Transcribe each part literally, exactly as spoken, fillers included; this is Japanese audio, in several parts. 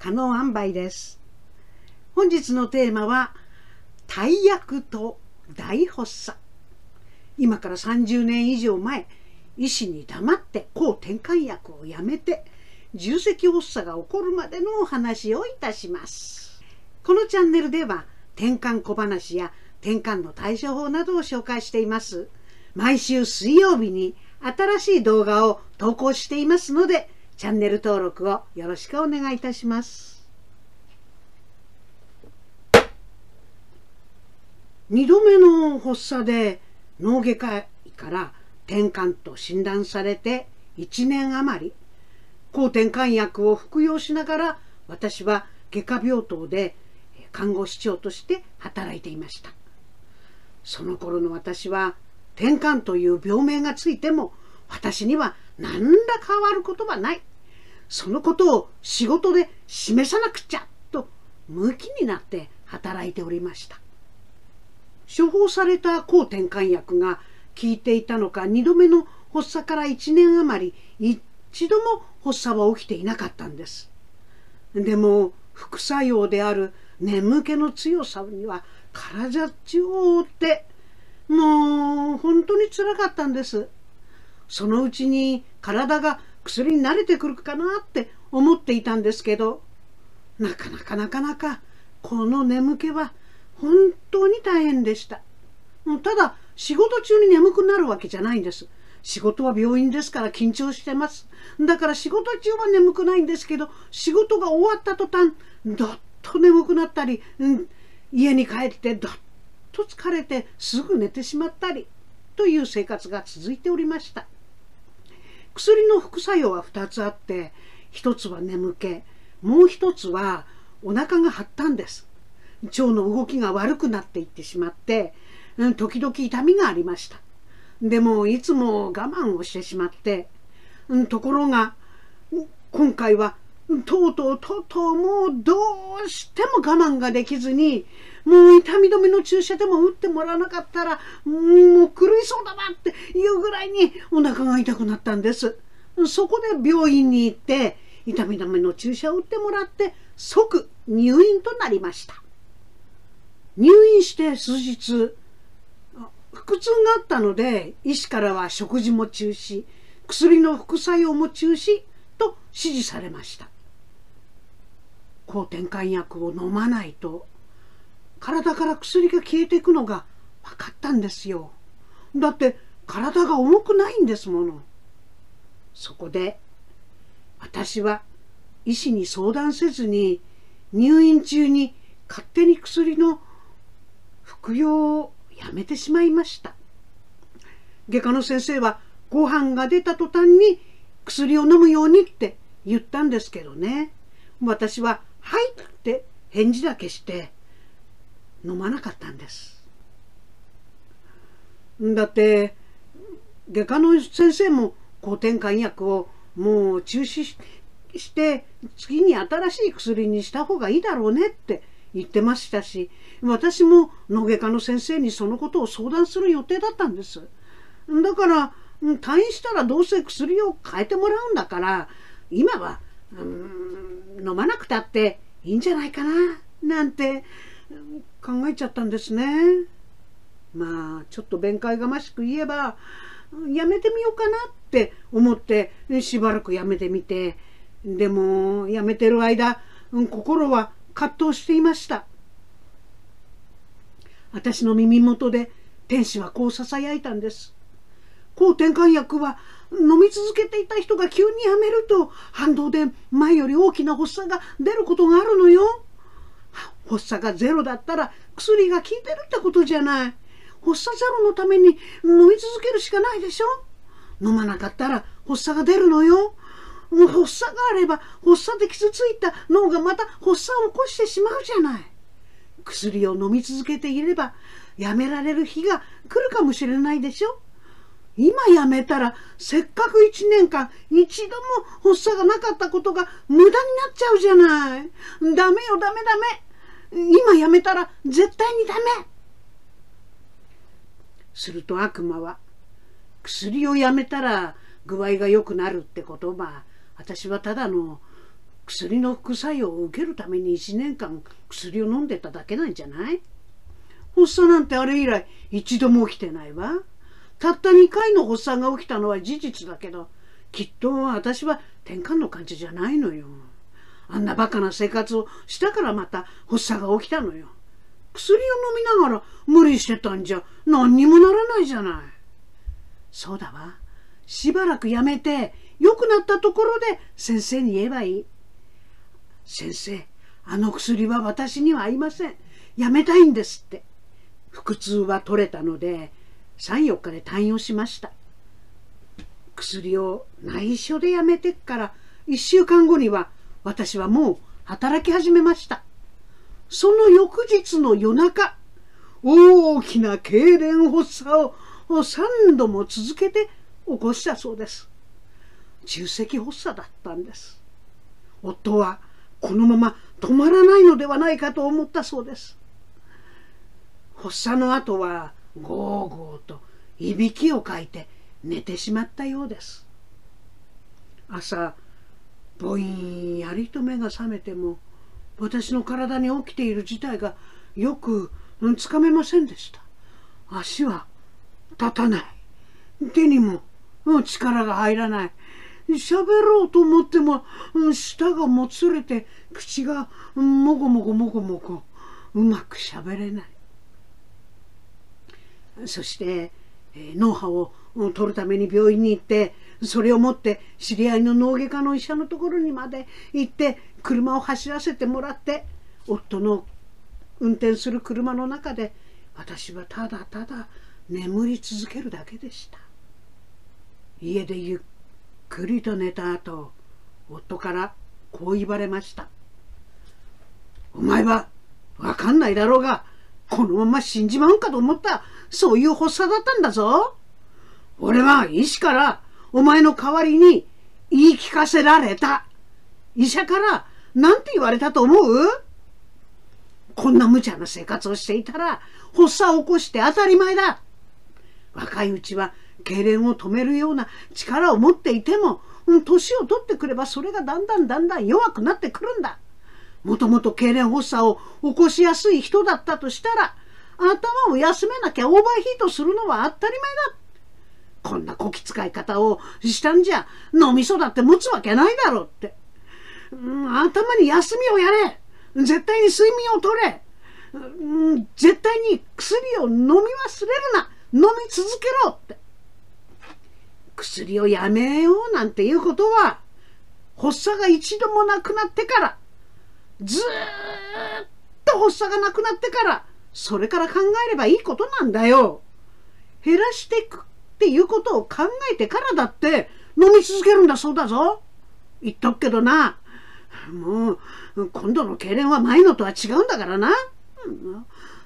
可能販売です。本日のテーマは大役と大発作。今からさんじゅうねん以上前、医師に黙って抗てんかん薬をやめて重積発作が起こるまでのお話をいたします。このチャンネルではてんかん小話やてんかんの対処法などを紹介しています。毎週水曜日に新しい動画を投稿していますので、チャンネル登録をよろしくお願いいたします。にどめの発作で脳外科医からてんかんと診断されていちねんあまり、抗てんかん薬を服用しながら私は外科病棟で看護師長として働いていました。その頃の私はてんかんという病名がついても私には何ら変わることはない、そのことを仕事で示さなくちゃとムキになって働いておりました。処方された抗てんかん薬が効いていたのか、にどめの発作からいちねんあまり一度も発作は起きていなかったんです。でも副作用である眠気の強さには体中を覆って、もう本当につらかったんです。そのうちに体が薬に慣れてくるかなって思っていたんですけど、なかなかなかなかこの眠気は本当に大変でした。ただ仕事中に眠くなるわけじゃないんです。仕事は病院ですから緊張してます。だから仕事中は眠くないんですけど、仕事が終わった途端どっと眠くなったり、うん、家に帰ってどっと疲れてすぐ寝てしまったりという生活が続いておりました。薬の副作用はふたつあって、ひとつは眠気、もうひとつはお腹が張ったんです。腸の動きが悪くなっていってしまって、うん、時々痛みがありました。でもいつも我慢をしてしまって、うん、ところが今回はとうとうとうとうもうどうしても我慢ができずに、もう痛み止めの注射でも打ってもらわなかったらもう狂いそうだなっていうぐらいにお腹が痛くなったんです。そこで病院に行って痛み止めの注射を打ってもらって即入院となりました。入院して数日、腹痛があったので医師からは食事も中止、薬の副作用も中止と指示されました。抗てんかん薬を飲まないと体から薬が消えていくのが分かったんですよ。だって体が重くないんですもの。そこで私は医師に相談せずに入院中に勝手に薬の服用をやめてしまいました。外科の先生はご飯が出た途端に薬を飲むようにって言ったんですけどね、私は「はい」って返事だけして飲まなかったんです。だって外科の先生も抗てんかん薬をもう中止して次に新しい薬にした方がいいだろうねって言ってましたし、私も脳外科の先生にそのことを相談する予定だったんです。だから退院したらどうせ薬を変えてもらうんだから今はうーん飲まなくたっていいんじゃないかななんて考えちゃったんですね。まあちょっと弁解がましく言えばやめてみようかなって思ってしばらくやめてみて、でもやめてる間心は葛藤していました。私の耳元で天使はこうささやいたんです。抗てんかん薬は飲み続けていた人が急にやめると反動で前より大きな発作が出ることがあるのよ。発作がゼロだったら薬が効いてるってことじゃない。発作ゼロのために飲み続けるしかないでしょ。飲まなかったら発作が出るのよ。発作があれば発作で傷ついた脳がまた発作を起こしてしまうじゃない。薬を飲み続けていればやめられる日が来るかもしれないでしょ。今やめたらせっかくいちねんかん一度も発作がなかったことが無駄になっちゃうじゃない。ダメよダメダメ、今やめたら絶対にダメ。すると悪魔は薬をやめたら具合が良くなるってことは、私はただの薬の副作用を受けるためにいちねんかん薬を飲んでただけなんじゃない？発作なんてあれ以来一度も起きてないわ。たったにかいの発作が起きたのは事実だけど、きっと私は転換の患者じゃないのよ。あんなバカな生活をしたからまた発作が起きたのよ。薬を飲みながら無理してたんじゃ何にもならないじゃない。そうだわ。しばらくやめて良くなったところで先生に言えばいい。先生、あの薬は私には合いません。やめたいんですって。腹痛は取れたのでさん、よっかで退院をしました。薬を内緒でやめてからいっしゅうかんごには私はもう働き始めました。その翌日の夜中、大きな痙攣発作をさんども続けて起こしたそうです。重積発作だったんです。夫はこのまま止まらないのではないかと思ったそうです。発作の後はゴーゴーといびきをかいて寝てしまったようです。朝、ぼんやりと目が覚めても私の体に起きている事態がよくつかめませんでした。足は立たない。手にも力が入らない。喋ろうと思っても舌がもつれて口がもごもごもごもごうまく喋れない。そして脳波を取るために病院に行って、それを持って知り合いの脳外科の医者のところにまで行って車を走らせてもらって、夫の運転する車の中で私はただただ眠り続けるだけでした。家でゆっくりと寝た後、夫からこう言われました。お前はわかんないだろうが、このまま死んじまうんかと思った、そういう発作だったんだぞ。俺は医師からお前の代わりに言い聞かせられた。医者からなんて言われたと思う？こんな無茶な生活をしていたら発作を起こして当たり前だ。若いうちは痙攣を止めるような力を持っていても、年を取ってくればそれがだんだんだんだん弱くなってくるんだ。もともと痙攣発作を起こしやすい人だったとしたら、頭を休めなきゃオーバーヒートするのは当たり前だ。こんなこき使い方をしたんじゃ脳みそだって持つわけないだろうって。うん、頭に休みをやれ。絶対に睡眠をとれ。うん、絶対に薬を飲み忘れるな。飲み続けろって。薬をやめようなんていうことは、発作が一度もなくなってから、ずーっと発作がなくなってから、それから考えればいいことなんだよ。減らしていくっていうことを考えてからだって飲み続けるんだそうだぞ。言っとくけどな。もう今度の痙攣は前のとは違うんだからな。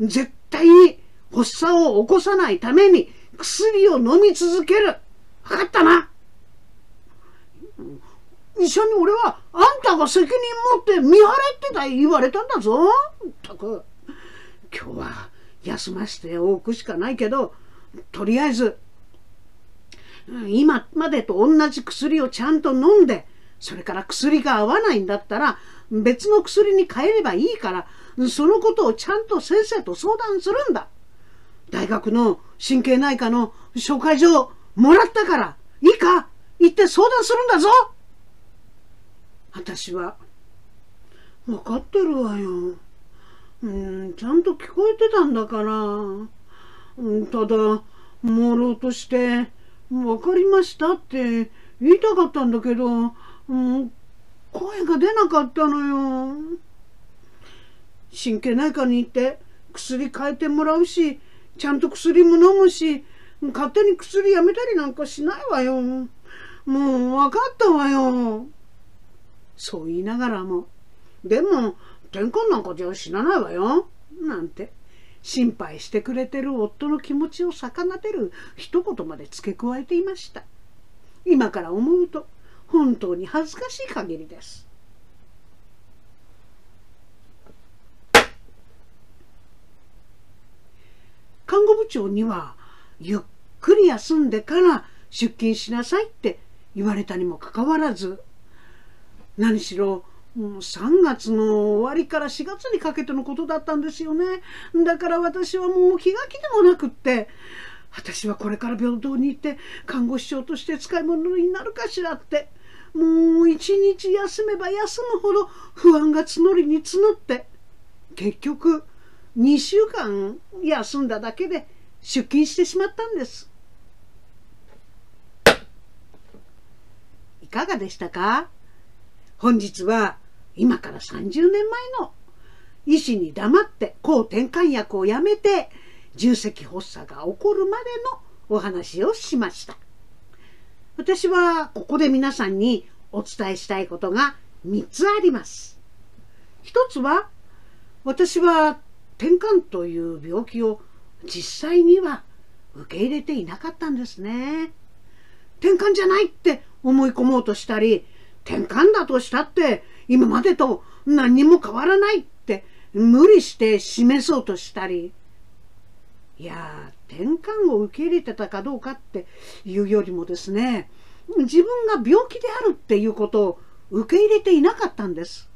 うん、絶対に発作を起こさないために薬を飲み続ける。分かったな。医者に俺はあんたが責任持って見張れってだ言われたんだぞ。ったく今日は休ませておくしかないけど、とりあえず今までと同じ薬をちゃんと飲んで、それから薬が合わないんだったら別の薬に変えればいいから、そのことをちゃんと先生と相談するんだ。大学の神経内科の紹介状もらったからいいか言って相談するんだぞ。私は分かってるわよ。うん、ちゃんと聞こえてたんだから。うん、ただ朦朧として分かりましたって言いたかったんだけど、うん、声が出なかったのよ。神経内科に行って薬変えてもらうし、ちゃんと薬も飲むし、勝手に薬やめたりなんかしないわよ。もう分かったわよ。そう言いながらも、でも転換なんかじゃ死なないわよなんて心配してくれてる夫の気持ちを逆なでる一言まで付け加えていました。今から思うと本当に恥ずかしい限りです。看護部長にはゆっくり休んでから出勤しなさいって言われたにもかかわらず、何しろさんがつの終わりからしがつにかけてのことだったんですよね。だから私はもう気が気でもなくって、私はこれから病棟に行って看護師長として使い物になるかしらって、もう一日休めば休むほど不安が募りに募って、結局にしゅうかん休んだだけで出勤してしまったんです。いかがでしたか？本日は今からさんじゅうねんまえの医師に黙って抗てんかん薬をやめて重積発作が起こるまでのお話をしました。私はここで皆さんにお伝えしたいことがみっつあります。ひとつは、私はてんかんという病気を実際には受け入れていなかったんですね。てんかんじゃないって思い込もうとしたり、転換だとしたって今までと何にも変わらないって無理して示そうとしたり、いやー、転換を受け入れてたかどうかっていうよりもですね、自分が病気であるっていうことを受け入れていなかったんです。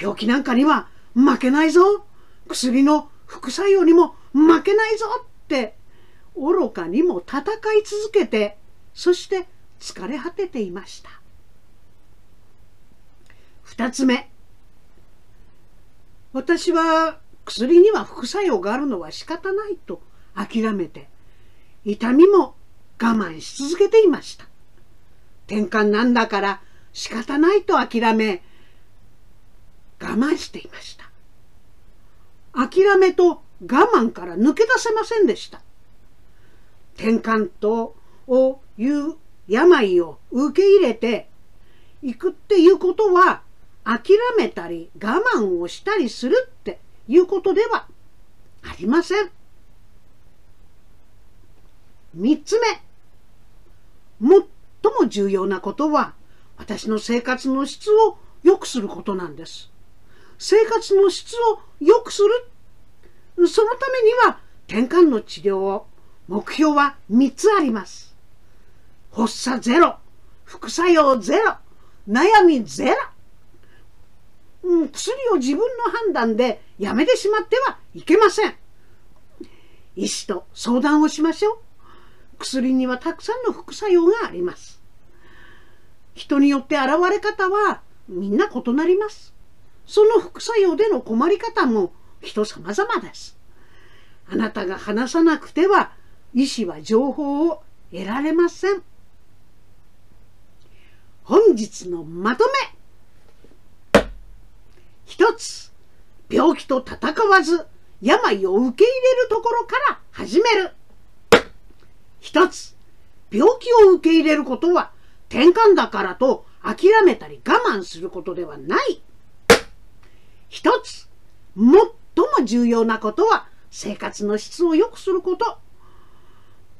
病気なんかには負けないぞ、薬の副作用にも負けないぞって愚かにも戦い続けて、そして疲れ果てていました。ふたつめ、私は薬には副作用があるのは仕方ないと諦めて、痛みも我慢し続けていました。転換なんだから仕方ないと諦め、我慢していました。諦めと我慢から抜け出せませんでした。転換という病を受け入れていくっていうことは、諦めたり我慢をしたりするっていうことではありません。みっつめ、最も重要なことは私の生活の質を良くすることなんです。生活の質を良くする、そのためには転換の治療を、目標はみっつあります。発作ゼロ、副作用ゼロ、悩みゼロ。薬を自分の判断でやめてしまってはいけません。医師と相談をしましょう。薬にはたくさんの副作用があります。人によって現れ方はみんな異なります。その副作用での困り方も人様々です。あなたが話さなくては医師は情報を得られません。本日のまとめ、ひとつ、病気と戦わず病を受け入れるところから始める。ひとつ、病気を受け入れることは転換だからと諦めたり我慢することではない。ひとつ、最も重要なことは生活の質を良くすること。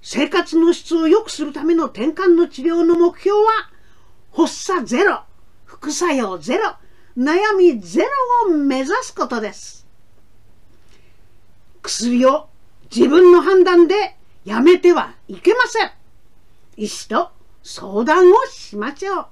生活の質を良くするための転換の治療の目標は、発作ゼロ、副作用ゼロ、悩みゼロを目指すことです。薬を自分の判断でやめてはいけません。医師と相談をしましょう。